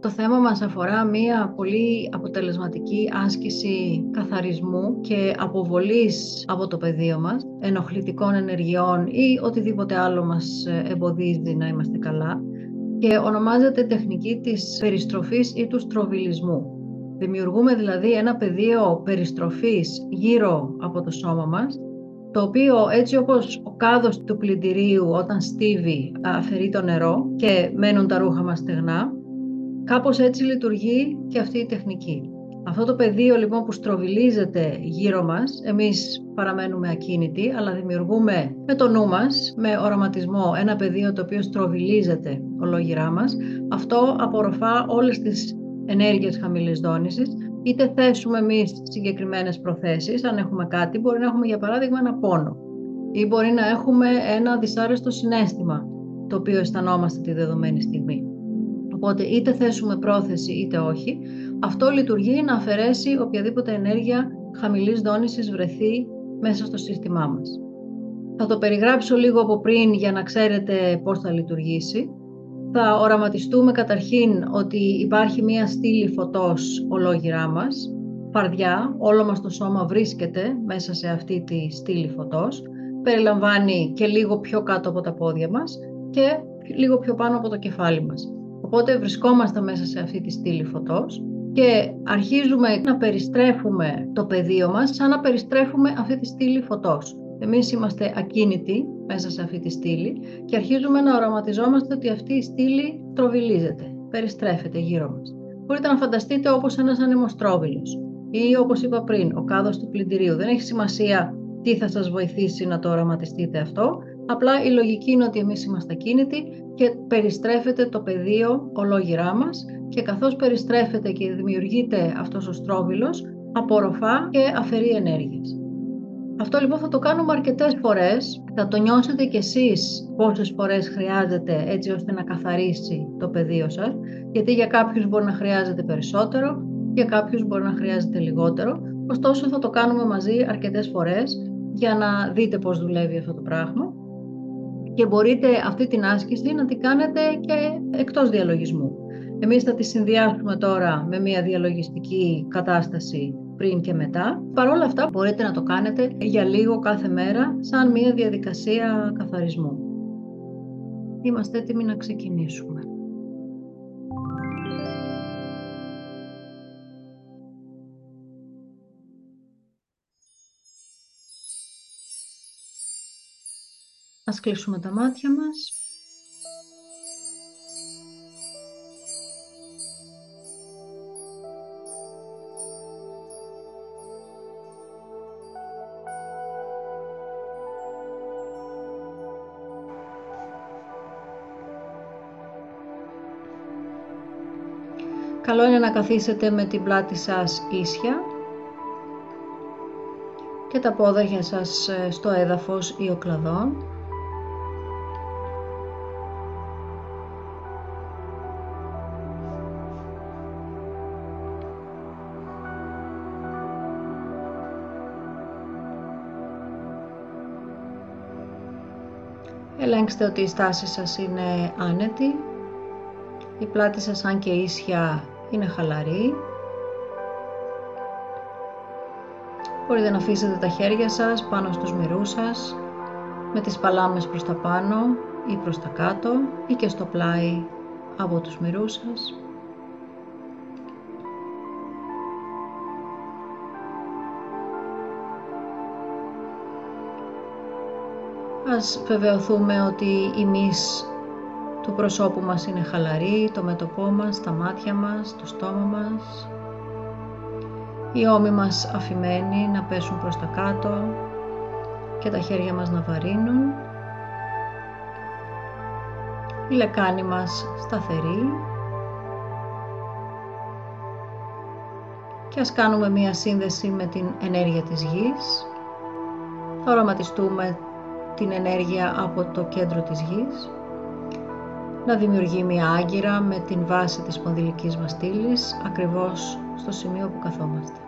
Το θέμα μας αφορά μία πολύ αποτελεσματική άσκηση καθαρισμού και αποβολής από το πεδίο μας, ενοχλητικών ενεργειών ή οτιδήποτε άλλο μας εμποδίζει να είμαστε καλά και ονομάζεται τεχνική της περιστροφής ή του στροβιλισμού. Δημιουργούμε δηλαδή ένα πεδίο περιστροφής γύρω από το σώμα μας, το οποίο έτσι όπως ο κάδος του πλυντηρίου όταν στίβει αφαιρεί το νερό και μένουν τα ρούχα μας στεγνά, κάπως έτσι λειτουργεί και αυτή η τεχνική. Αυτό το πεδίο λοιπόν που στροβιλίζεται γύρω μας, εμείς παραμένουμε ακίνητοι, αλλά δημιουργούμε με το νου μας, με οραματισμό, ένα πεδίο το οποίο στροβιλίζεται ολόγυρά μας. Αυτό απορροφά όλες τις ενέργειες χαμηλής δόνησης, είτε θέσουμε εμείς συγκεκριμένες προθέσεις, αν έχουμε κάτι, μπορεί να έχουμε για παράδειγμα ένα πόνο ή μπορεί να έχουμε ένα δυσάρεστο συναίσθημα το οποίο αισθανόμαστε τη δεδομένη στιγμή. Οπότε είτε θέσουμε πρόθεση είτε όχι, αυτό λειτουργεί να αφαιρέσει οποιαδήποτε ενέργεια χαμηλής δόνησης βρεθεί μέσα στο σύστημά μας. Θα το περιγράψω λίγο από πριν για να ξέρετε πώς θα λειτουργήσει. Θα οραματιστούμε καταρχήν ότι υπάρχει μία στήλη φωτός ολόγυρά μας, φαρδιά, όλο μας το σώμα βρίσκεται μέσα σε αυτή τη στήλη φωτός, περιλαμβάνει και λίγο πιο κάτω από τα πόδια μας και λίγο πιο πάνω από το κεφάλι μας. Οπότε βρισκόμαστε μέσα σε αυτή τη στήλη φωτός και αρχίζουμε να περιστρέφουμε το πεδίο μας σαν να περιστρέφουμε αυτή τη στήλη φωτός. Εμείς είμαστε ακίνητοι μέσα σε αυτή τη στήλη και αρχίζουμε να οραματιζόμαστε ότι αυτή η στήλη στροβιλίζεται, περιστρέφεται γύρω μας. Μπορείτε να φανταστείτε όπως ένας ανεμοστρόβιλος ή όπως είπα πριν, ο κάδος του πλυντηρίου. Δεν έχει σημασία τι θα σας βοηθήσει να το οραματιστείτε αυτό, απλά η λογική είναι ότι εμείς είμαστε ακίνητοι και περιστρέφεται το πεδίο ολόγυρά μας και καθώς περιστρέφεται και δημιουργείται αυτός ο στρόβιλος, απορροφά και αφαιρεί ενέργειες. Αυτό λοιπόν θα το κάνουμε αρκετές φορές, θα το νιώσετε κι εσείς πόσες φορές χρειάζεται έτσι ώστε να καθαρίσει το πεδίο σας, γιατί για κάποιους μπορεί να χρειάζεται περισσότερο, για κάποιους μπορεί να χρειάζεται λιγότερο, ωστόσο θα το κάνουμε μαζί αρκετές φορές για να δείτε πώς δουλεύει αυτό το πράγμα και μπορείτε αυτή την άσκηση να την κάνετε και εκτός διαλογισμού. Εμείς θα τη συνδυάσουμε τώρα με μια διαλογιστική κατάσταση πριν και μετά. Παρ' όλα αυτά μπορείτε να το κάνετε για λίγο κάθε μέρα σαν μια διαδικασία καθαρισμού. Είμαστε έτοιμοι να ξεκινήσουμε. Ας κλείσουμε τα μάτια μας. Καλό είναι να καθίσετε με την πλάτη σας ίσια και τα πόδια σας στο έδαφος ή οκλαδόν. Ελέγξτε ότι η στάση σας είναι άνετη, η πλάτη σας αν και ίσια είναι χαλαρή. Μπορείτε να αφήσετε τα χέρια σας πάνω στους μυρούς σας, με τις παλάμες προς τα πάνω ή προς τα κάτω ή και στο πλάι από τους μυρούς σας. Ας βεβαιωθούμε ότι η μυς του προσώπου μας είναι χαλαρή, το μέτωπό μας, τα μάτια μας, το στόμα μας. Οι ώμοι μας αφημένοι να πέσουν προς τα κάτω και τα χέρια μας να βαρύνουν. Η λεκάνη μας σταθερή. Και ας κάνουμε μία σύνδεση με την ενέργεια της γης. Θα οραματιστούμε την ενέργεια από το κέντρο της γης να δημιουργεί μια άγκυρα με την βάση της σπονδυλικής μας στήλης, ακριβώς στο σημείο που καθόμαστε.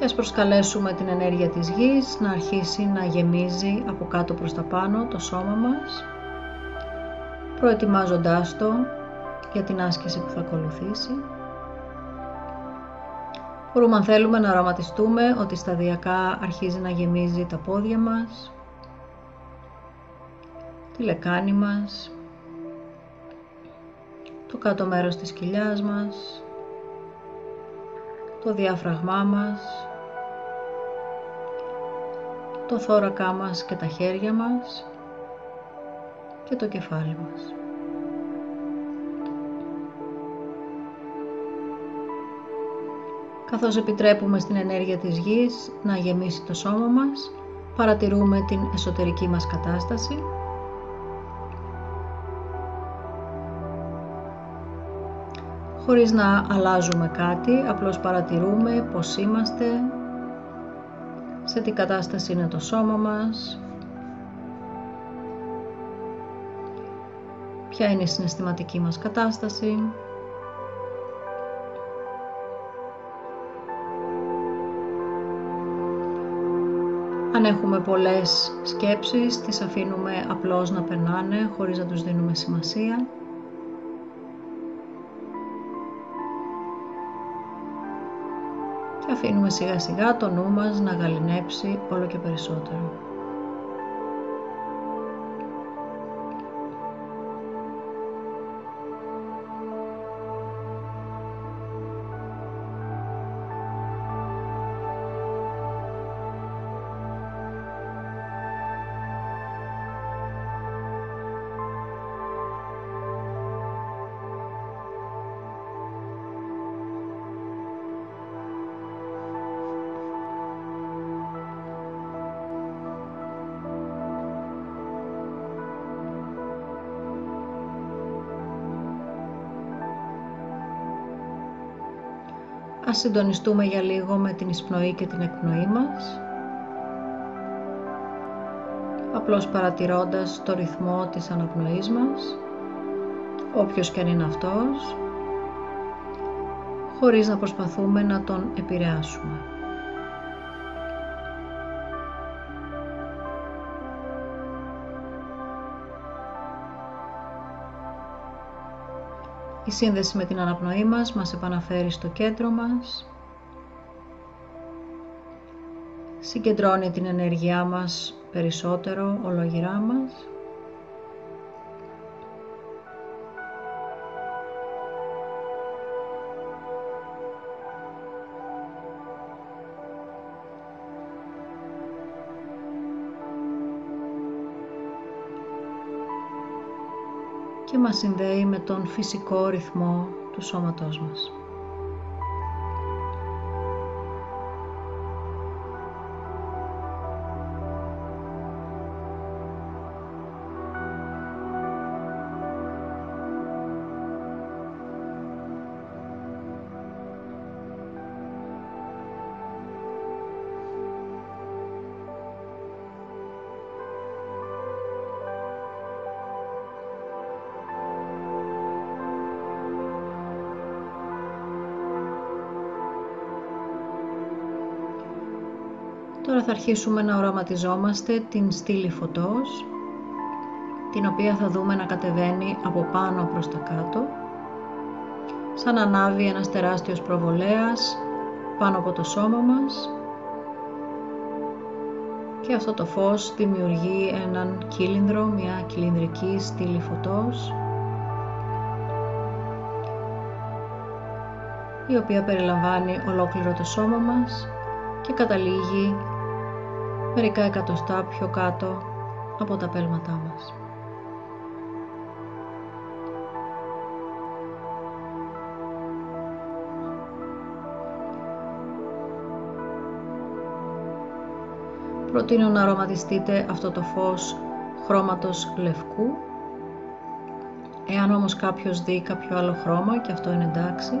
και ας προσκαλέσουμε την ενέργεια της γης να αρχίσει να γεμίζει από κάτω προς τα πάνω το σώμα μας, προετοιμάζοντάς το για την άσκηση που θα ακολουθήσει. Μπορούμε, αν θέλουμε, να οραματιστούμε ότι σταδιακά αρχίζει να γεμίζει τα πόδια μας, τη λεκάνη μας, το κάτω μέρος της κοιλιάς μας, το διάφραγμά μας, το θώρακά μας και τα χέρια μας και το κεφάλι μας. Καθώς επιτρέπουμε στην ενέργεια της γης να γεμίσει το σώμα μας, παρατηρούμε την εσωτερική μας κατάσταση. Χωρίς να αλλάζουμε κάτι, απλώς παρατηρούμε πώς είμαστε, σε τι κατάσταση είναι το σώμα μας, ποια είναι η συναισθηματική μας κατάσταση. Αν έχουμε πολλές σκέψεις, τις αφήνουμε απλώς να περνάνε, χωρίς να τους δίνουμε σημασία. Και αφήνουμε σιγά σιγά το νου μας να γαληνέψει όλο και περισσότερο. Ας συντονιστούμε για λίγο με την εισπνοή και την εκπνοή μας, απλώς παρατηρώντας το ρυθμό της αναπνοής μας, όποιος και αν είναι αυτός, χωρίς να προσπαθούμε να τον επηρεάσουμε. Η σύνδεση με την αναπνοή μας μας επαναφέρει στο κέντρο μας, συγκεντρώνει την ενέργειά μας περισσότερο ολόγυρά μας και μας συνδέει με τον φυσικό ρυθμό του σώματός μας. Τώρα θα αρχίσουμε να οραματιζόμαστε την στήλη φωτός, την οποία θα δούμε να κατεβαίνει από πάνω προς τα κάτω, σαν να ανάβει ένας τεράστιος προβολέας πάνω από το σώμα μας, και αυτό το φως δημιουργεί έναν κύλινδρο, μια κυλινδρική στήλη φωτός, η οποία περιλαμβάνει ολόκληρο το σώμα μας και καταλήγει μερικά εκατοστά πιο κάτω από τα πέλματά μας. Προτείνω να αρωματιστείτε αυτό το φως χρώματος λευκού. Εάν όμως κάποιος δει κάποιο άλλο χρώμα, και αυτό είναι εντάξει,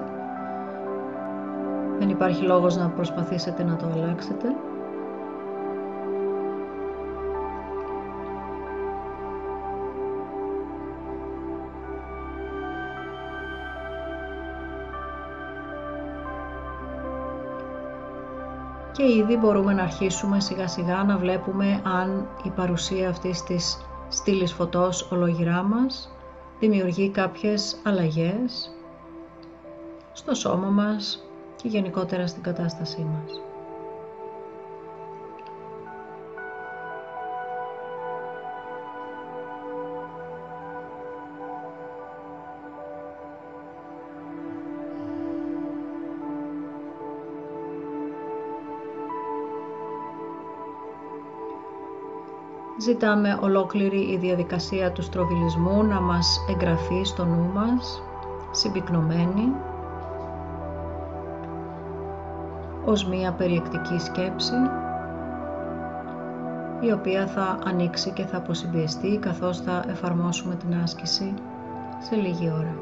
δεν υπάρχει λόγος να προσπαθήσετε να το αλλάξετε. και ήδη μπορούμε να αρχίσουμε σιγά σιγά να βλέπουμε αν η παρουσία αυτής της στήλης φωτός ολογυρά μας δημιουργεί κάποιες αλλαγές στο σώμα μας και γενικότερα στην κατάστασή μας. Ζητάμε ολόκληρη η διαδικασία του στροβιλισμού να μας εγγραφεί στο νου μας, συμπυκνωμένη, ως μία περιεκτική σκέψη, η οποία θα ανοίξει και θα αποσυμπιεστεί καθώς θα εφαρμόσουμε την άσκηση σε λίγη ώρα.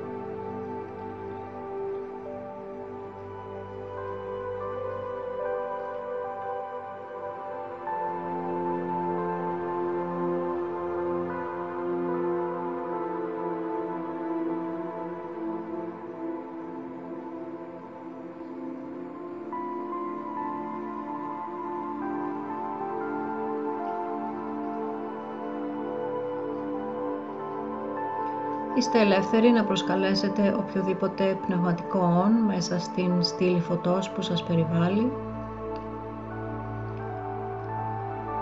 Είστε ελεύθεροι να προσκαλέσετε οποιοδήποτε πνευματικό όν μέσα στην στήλη φωτός που σας περιβάλλει,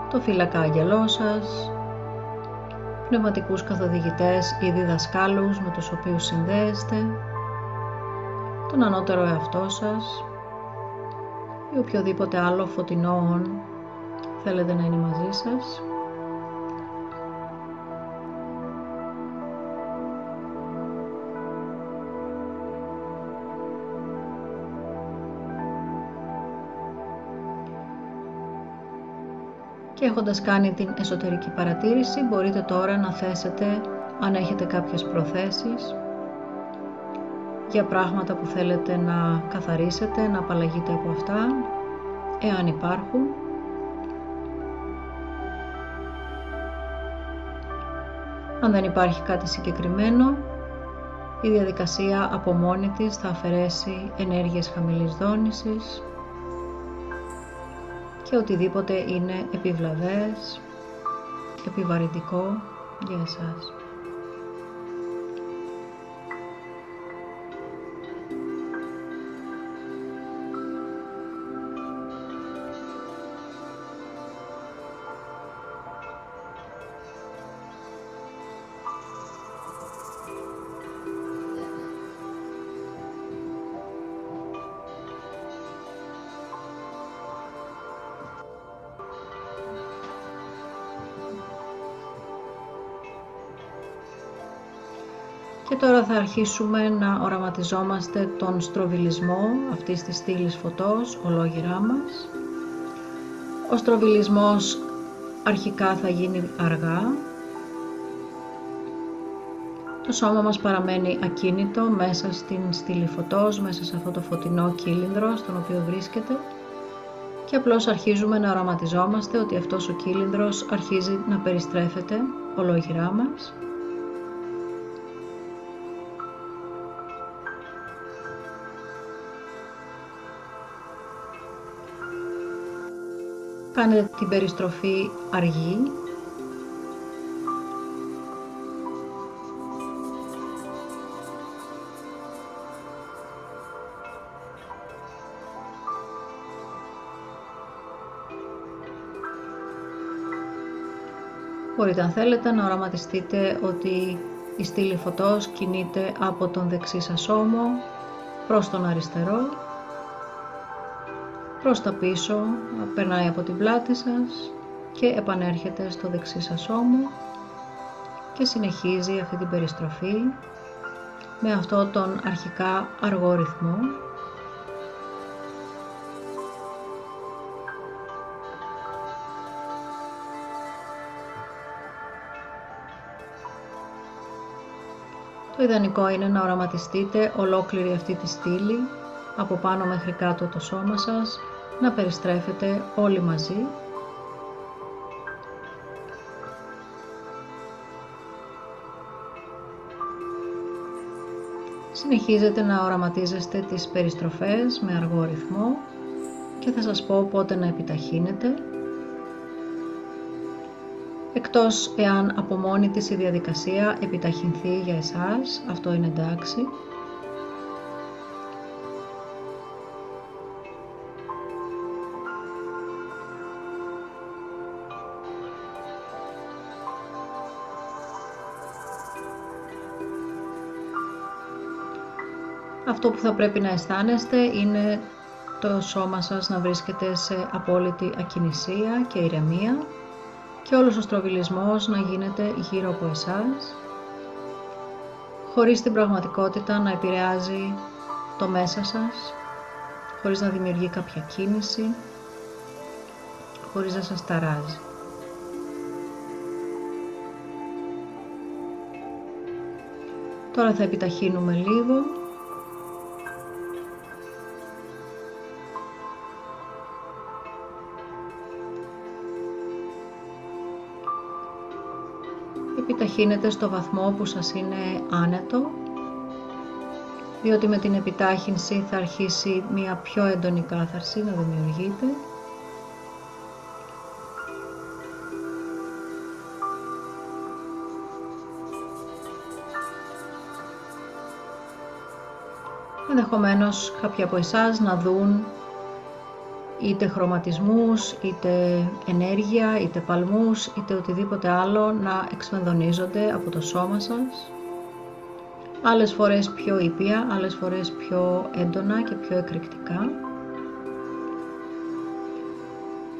το φύλακα αγγελό σας, πνευματικούς καθοδηγητές ή διδασκάλους με τους οποίους συνδέεστε, τον ανώτερο εαυτό σας ή οποιοδήποτε άλλο φωτεινό όν θέλετε να είναι μαζί σας. Και έχοντας κάνει την εσωτερική παρατήρηση, μπορείτε τώρα να θέσετε, αν έχετε κάποιες προθέσεις, για πράγματα που θέλετε να καθαρίσετε, να απαλλαγείτε από αυτά, εάν υπάρχουν. Αν δεν υπάρχει κάτι συγκεκριμένο, η διαδικασία από μόνη της θα αφαιρέσει ενέργειες χαμηλής δόνησης και οτιδήποτε είναι επιβλαβές, επιβαρυντικό για εσάς. Και τώρα θα αρχίσουμε να οραματιζόμαστε τον στροβιλισμό αυτής της στήλης φωτός, ολόγυρά μας. Ο στροβιλισμός αρχικά θα γίνει αργά. Το σώμα μας παραμένει ακίνητο μέσα στην στήλη φωτός, μέσα σε αυτό το φωτεινό κύλινδρο στον οποίο βρίσκεται. Και απλώς αρχίζουμε να οραματιζόμαστε ότι αυτός ο κύλινδρος αρχίζει να περιστρέφεται ολόγυρά μας. Κάνετε την περιστροφή αργή, μπορείτε αν θέλετε να οραματιστείτε ότι η στήλη φωτός κινείται από τον δεξί σας ώμο προς τον αριστερό, προς τα πίσω, περνάει από την πλάτη σας και επανέρχεται στο δεξί σας ώμο και συνεχίζει αυτή την περιστροφή με αυτό τον αρχικά αργό ρυθμό. Το ιδανικό είναι να οραματιστείτε ολόκληρη αυτή τη στήλη από πάνω μέχρι κάτω το σώμα σας να περιστρέφετε όλοι μαζί. Συνεχίζετε να οραματίζεστε τις περιστροφές με αργό ρυθμό και και θα σας πω πότε να επιταχύνετε, εκτός εάν από μόνη της η διαδικασία επιταχυνθεί για εσάς, αυτό είναι εντάξει. Αυτό που θα πρέπει να αισθάνεστε είναι το σώμα σας να βρίσκεται σε απόλυτη ακινησία και ηρεμία και όλος ο στροβιλισμός να γίνεται γύρω από εσάς, χωρίς την πραγματικότητα να επηρεάζει το μέσα σας, χωρίς να δημιουργεί κάποια κίνηση, χωρίς να σας ταράζει. Τώρα θα επιταχύνουμε λίγο. Επιταχύνετε στο βαθμό που σας είναι άνετο, διότι με την επιτάχυνση θα αρχίσει μια πιο έντονη κάθαρση να δημιουργείται. Ενδεχομένως κάποιοι από εσάς να δουν είτε χρωματισμούς, είτε ενέργεια, είτε παλμούς, είτε οτιδήποτε άλλο να εξμενδονίζονται από το σώμα σας. Άλλες φορές πιο ήπια, άλλες φορές πιο έντονα και πιο εκρηκτικά.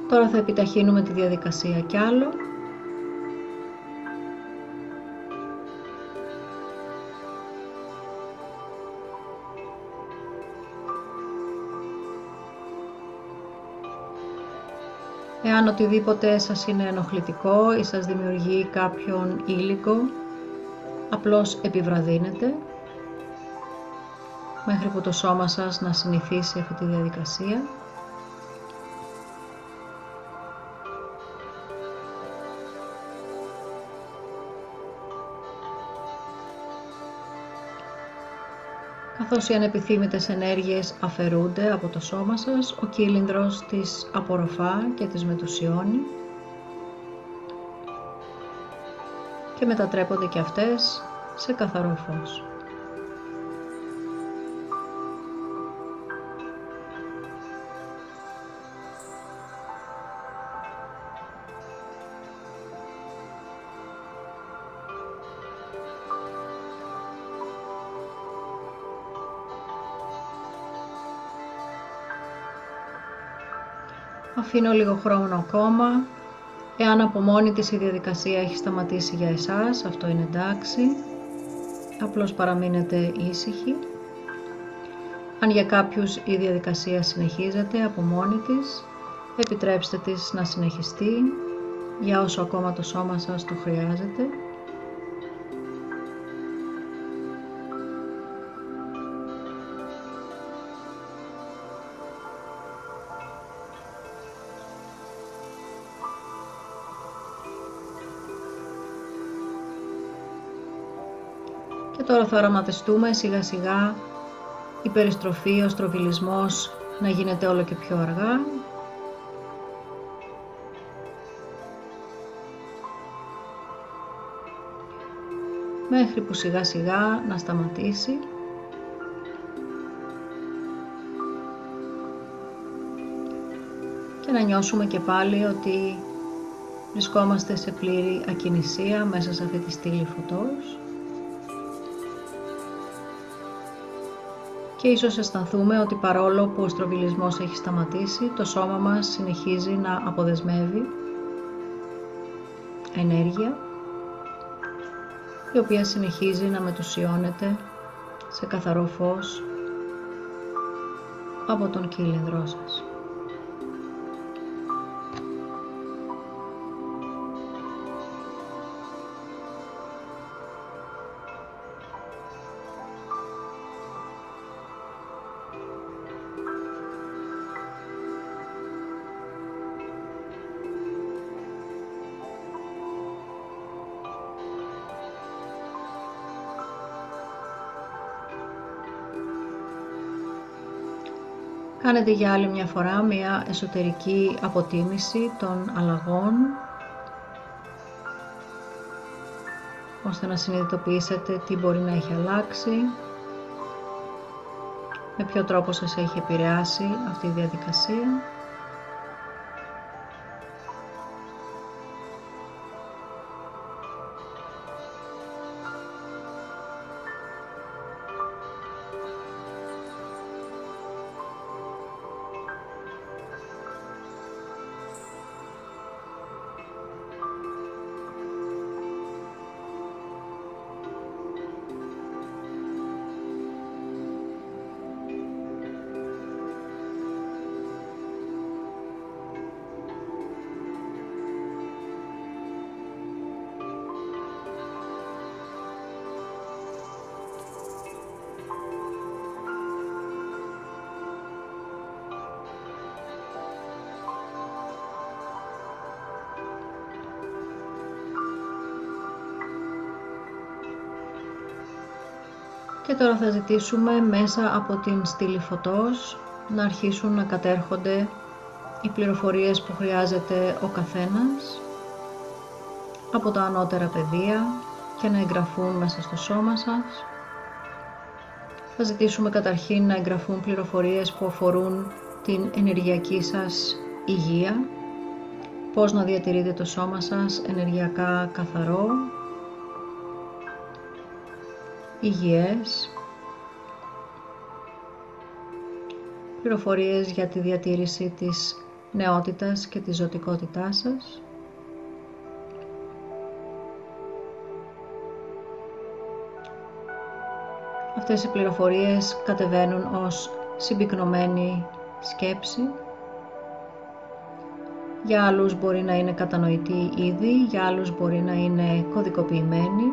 Τώρα θα επιταχύνουμε τη διαδικασία κι άλλο. Εάν οτιδήποτε σας είναι ενοχλητικό ή σας δημιουργεί κάποιον ήλικο, απλώς επιβραδύνετε μέχρι που το σώμα σας να συνηθίσει αυτή τη διαδικασία. Καθώς οι ανεπιθύμητες ενέργειες αφαιρούνται από το σώμα σας, ο κύλινδρος τις απορροφά και τις μετουσιώνει και μετατρέπονται και αυτές σε καθαρό φως. Αφήνω λίγο χρόνο ακόμα, εάν από μόνη της η διαδικασία έχει σταματήσει για εσάς, αυτό είναι εντάξει, απλώς παραμείνετε ήσυχοι. Αν για κάποιους η διαδικασία συνεχίζεται από μόνη της, επιτρέψτε της να συνεχιστεί για όσο ακόμα το σώμα σας το χρειάζεται. Και τώρα θα οραματιστούμε σιγά σιγά η περιστροφή, ο στροβιλισμός να γίνεται όλο και πιο αργά. Μέχρι που σιγά σιγά να σταματήσει. Και να νιώσουμε και πάλι ότι βρισκόμαστε σε πλήρη ακινησία μέσα σε αυτή τη στήλη φωτός. Και ίσως αισθανθούμε ότι παρόλο που ο στροβιλισμός έχει σταματήσει, το σώμα μας συνεχίζει να αποδεσμεύει ενέργεια, η οποία συνεχίζει να μετουσιώνεται σε καθαρό φως από τον κύλινδρό σας. Κάνετε για άλλη μια φορά μια εσωτερική αποτίμηση των αλλαγών, ώστε να συνειδητοποιήσετε τι μπορεί να έχει αλλάξει, με ποιο τρόπο σας έχει επηρεάσει αυτή η διαδικασία. Και τώρα θα ζητήσουμε μέσα από την στήλη φωτός να αρχίσουν να κατέρχονται οι πληροφορίες που χρειάζεται ο καθένας από τα ανώτερα πεδία και να εγγραφούν μέσα στο σώμα σας. Θα ζητήσουμε καταρχήν να εγγραφούν πληροφορίες που αφορούν την ενεργειακή σας υγεία, πώς να διατηρείτε το σώμα σας ενεργειακά καθαρό, υγιές, πληροφορίες για τη διατήρηση της νεότητας και της ζωτικότητάς σας, αυτές οι πληροφορίες κατεβαίνουν ως συμπυκνωμένη σκέψη, για άλλους μπορεί να είναι κατανοητή ήδη, για άλλους μπορεί να είναι κωδικοποιημένη.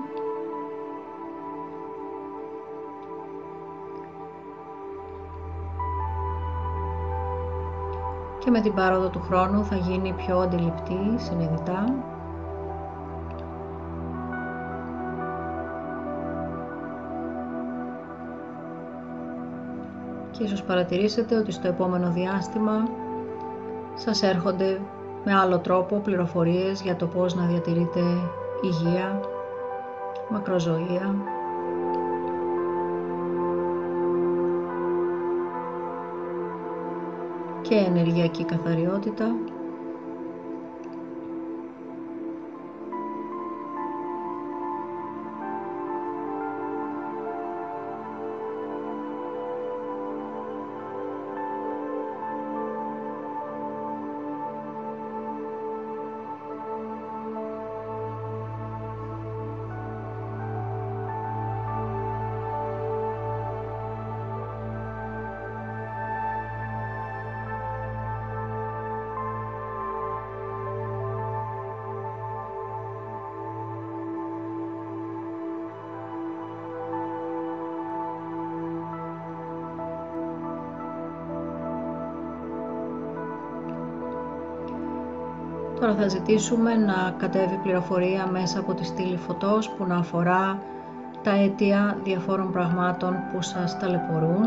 Και με την πάροδο του χρόνου θα γίνει πιο αντιληπτή, συνειδητά. Και ίσως παρατηρήσετε ότι στο επόμενο διάστημα σας έρχονται με άλλο τρόπο πληροφορίες για το πώς να διατηρείτε υγεία, μακροζωία. Και ενεργειακή καθαριότητα. Τώρα θα ζητήσουμε να κατέβει πληροφορία μέσα από τη στήλη φωτός που να αφορά τα αίτια διαφόρων πραγμάτων που σας ταλαιπωρούν,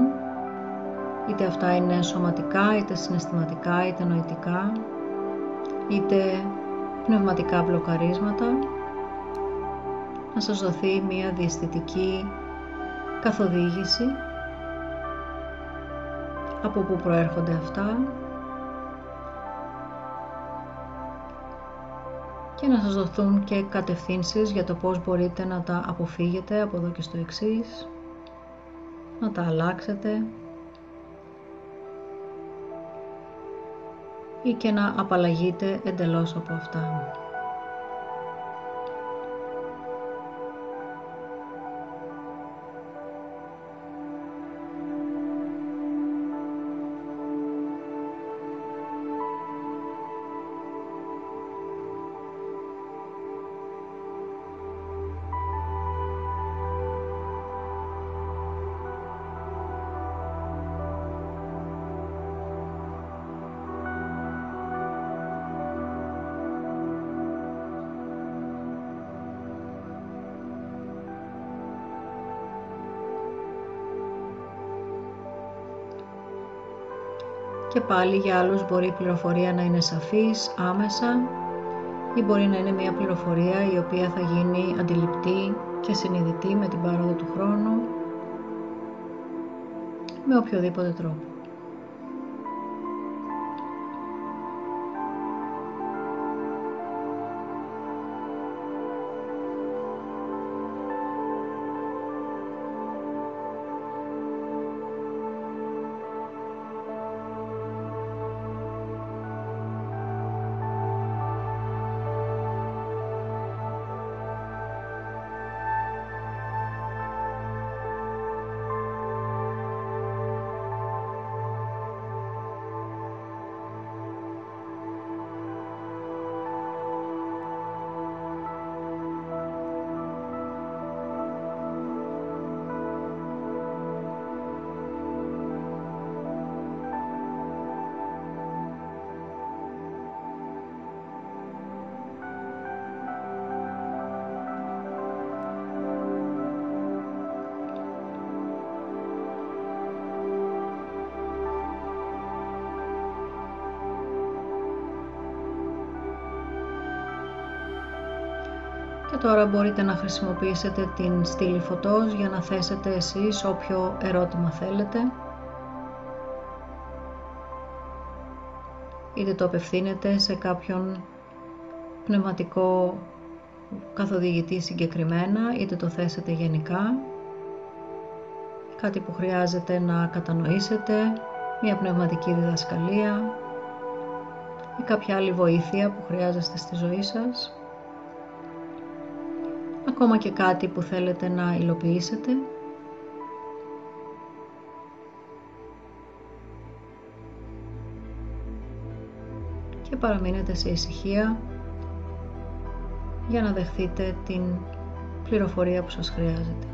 είτε αυτά είναι σωματικά, είτε συναισθηματικά, είτε νοητικά, είτε πνευματικά μπλοκαρίσματα, να σας δοθεί μια διαισθητική καθοδήγηση από πού προέρχονται αυτά, και να σας δοθούν και κατευθύνσεις για το πώς μπορείτε να τα αποφύγετε από εδώ και στο εξής, να τα αλλάξετε ή και να απαλλαγείτε εντελώς από αυτά. και πάλι για άλλους μπορεί η πληροφορία να είναι σαφής, άμεσα, ή μπορεί να είναι μια πληροφορία η οποία θα γίνει αντιληπτή και συνειδητή με την πάροδο του χρόνου, με οποιοδήποτε τρόπο. Και τώρα μπορείτε να χρησιμοποιήσετε την στήλη φωτός για να θέσετε εσείς όποιο ερώτημα θέλετε. Είτε το απευθύνετε σε κάποιον πνευματικό καθοδηγητή συγκεκριμένα, είτε το θέσετε γενικά. Κάτι που χρειάζεται να κατανοήσετε, μια πνευματική διδασκαλία ή κάποια άλλη βοήθεια που χρειάζεστε στη ζωή σας. Ακόμα και κάτι που θέλετε να υλοποιήσετε. Και παραμείνετε σε ησυχία για να δεχθείτε την πληροφορία που σας χρειάζεται.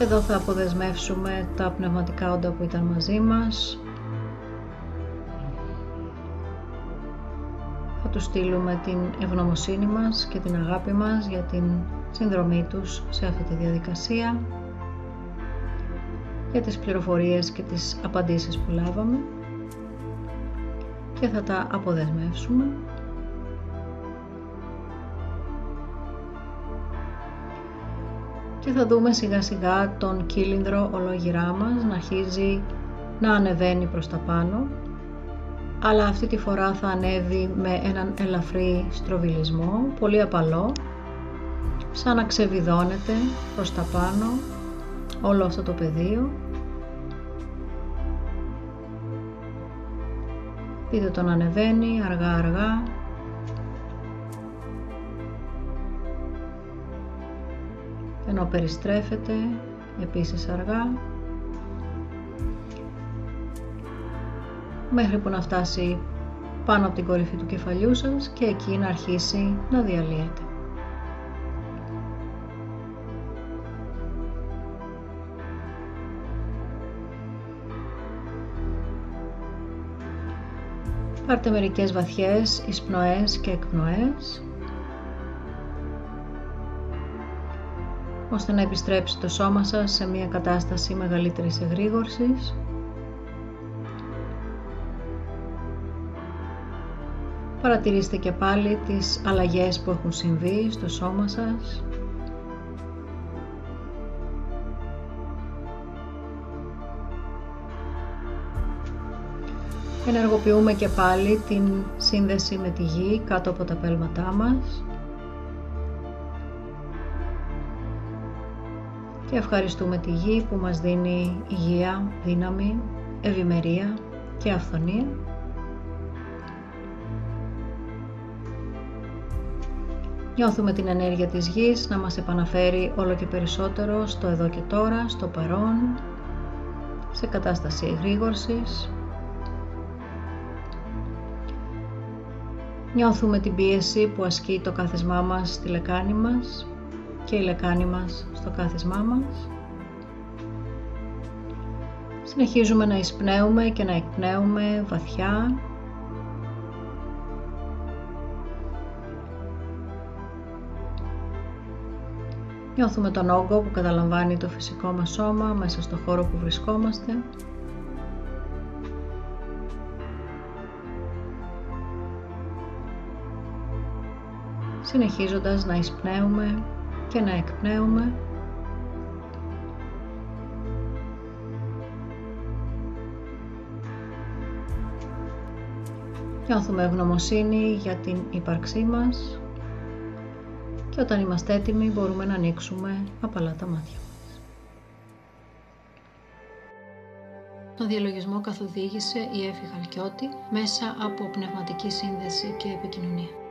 Εδώ θα αποδεσμεύσουμε τα πνευματικά όντα που ήταν μαζί μας. Θα τους στείλουμε την ευγνωμοσύνη μας και την αγάπη μας για την συνδρομή τους σε αυτή τη διαδικασία, για τις πληροφορίες και τις απαντήσεις που λάβαμε, και θα τα αποδεσμεύσουμε. Και θα δούμε σιγά σιγά τον κύλινδρο ολόγυρά μας να αρχίζει να ανεβαίνει προς τα πάνω, αλλά αυτή τη φορά θα ανέβει με έναν ελαφρύ στροβιλισμό, πολύ απαλό, σαν να ξεβιδώνεται προς τα πάνω όλο αυτό το πεδίο. Δείτε τον ανεβαίνει αργά αργά. Ενώ περιστρέφεται επίσης αργά, μέχρι που να φτάσει πάνω από την κορυφή του κεφαλιού σας και εκεί να αρχίσει να διαλύεται. Πάρτε μερικές βαθιές εισπνοές και εκπνοές, ώστε να επιστρέψει το σώμα σας σε μια κατάσταση μεγαλύτερης εγρήγορσης. Παρατηρήστε και πάλι τις αλλαγές που έχουν συμβεί στο σώμα σας. Ενεργοποιούμε και πάλι την σύνδεση με τη γη κάτω από τα πέλματά μας. Και ευχαριστούμε τη γη που μας δίνει υγεία, δύναμη, ευημερία και αυθονία. Νιώθουμε την ενέργεια της γης να μας επαναφέρει όλο και περισσότερο στο εδώ και τώρα, στο παρόν, σε κατάσταση εγρήγορσης. Νιώθουμε την πίεση που ασκεί το κάθισμά μας στη λεκάνη μας και η λεκάνη μας στο κάθισμά μας. Συνεχίζουμε να εισπνέουμε και να εκπνέουμε βαθιά. Νιώθουμε τον όγκο που καταλαμβάνει το φυσικό μας σώμα μέσα στο χώρο που βρισκόμαστε. Συνεχίζοντας να εισπνέουμε και να εκπνέουμε. Νιώθουμε ευγνωμοσύνη για την ύπαρξή μας και όταν είμαστε έτοιμοι μπορούμε να ανοίξουμε απαλά τα μάτια μας. Το διαλογισμό καθοδήγησε η Έφη Χαλκιώτη μέσα από πνευματική σύνδεση και επικοινωνία.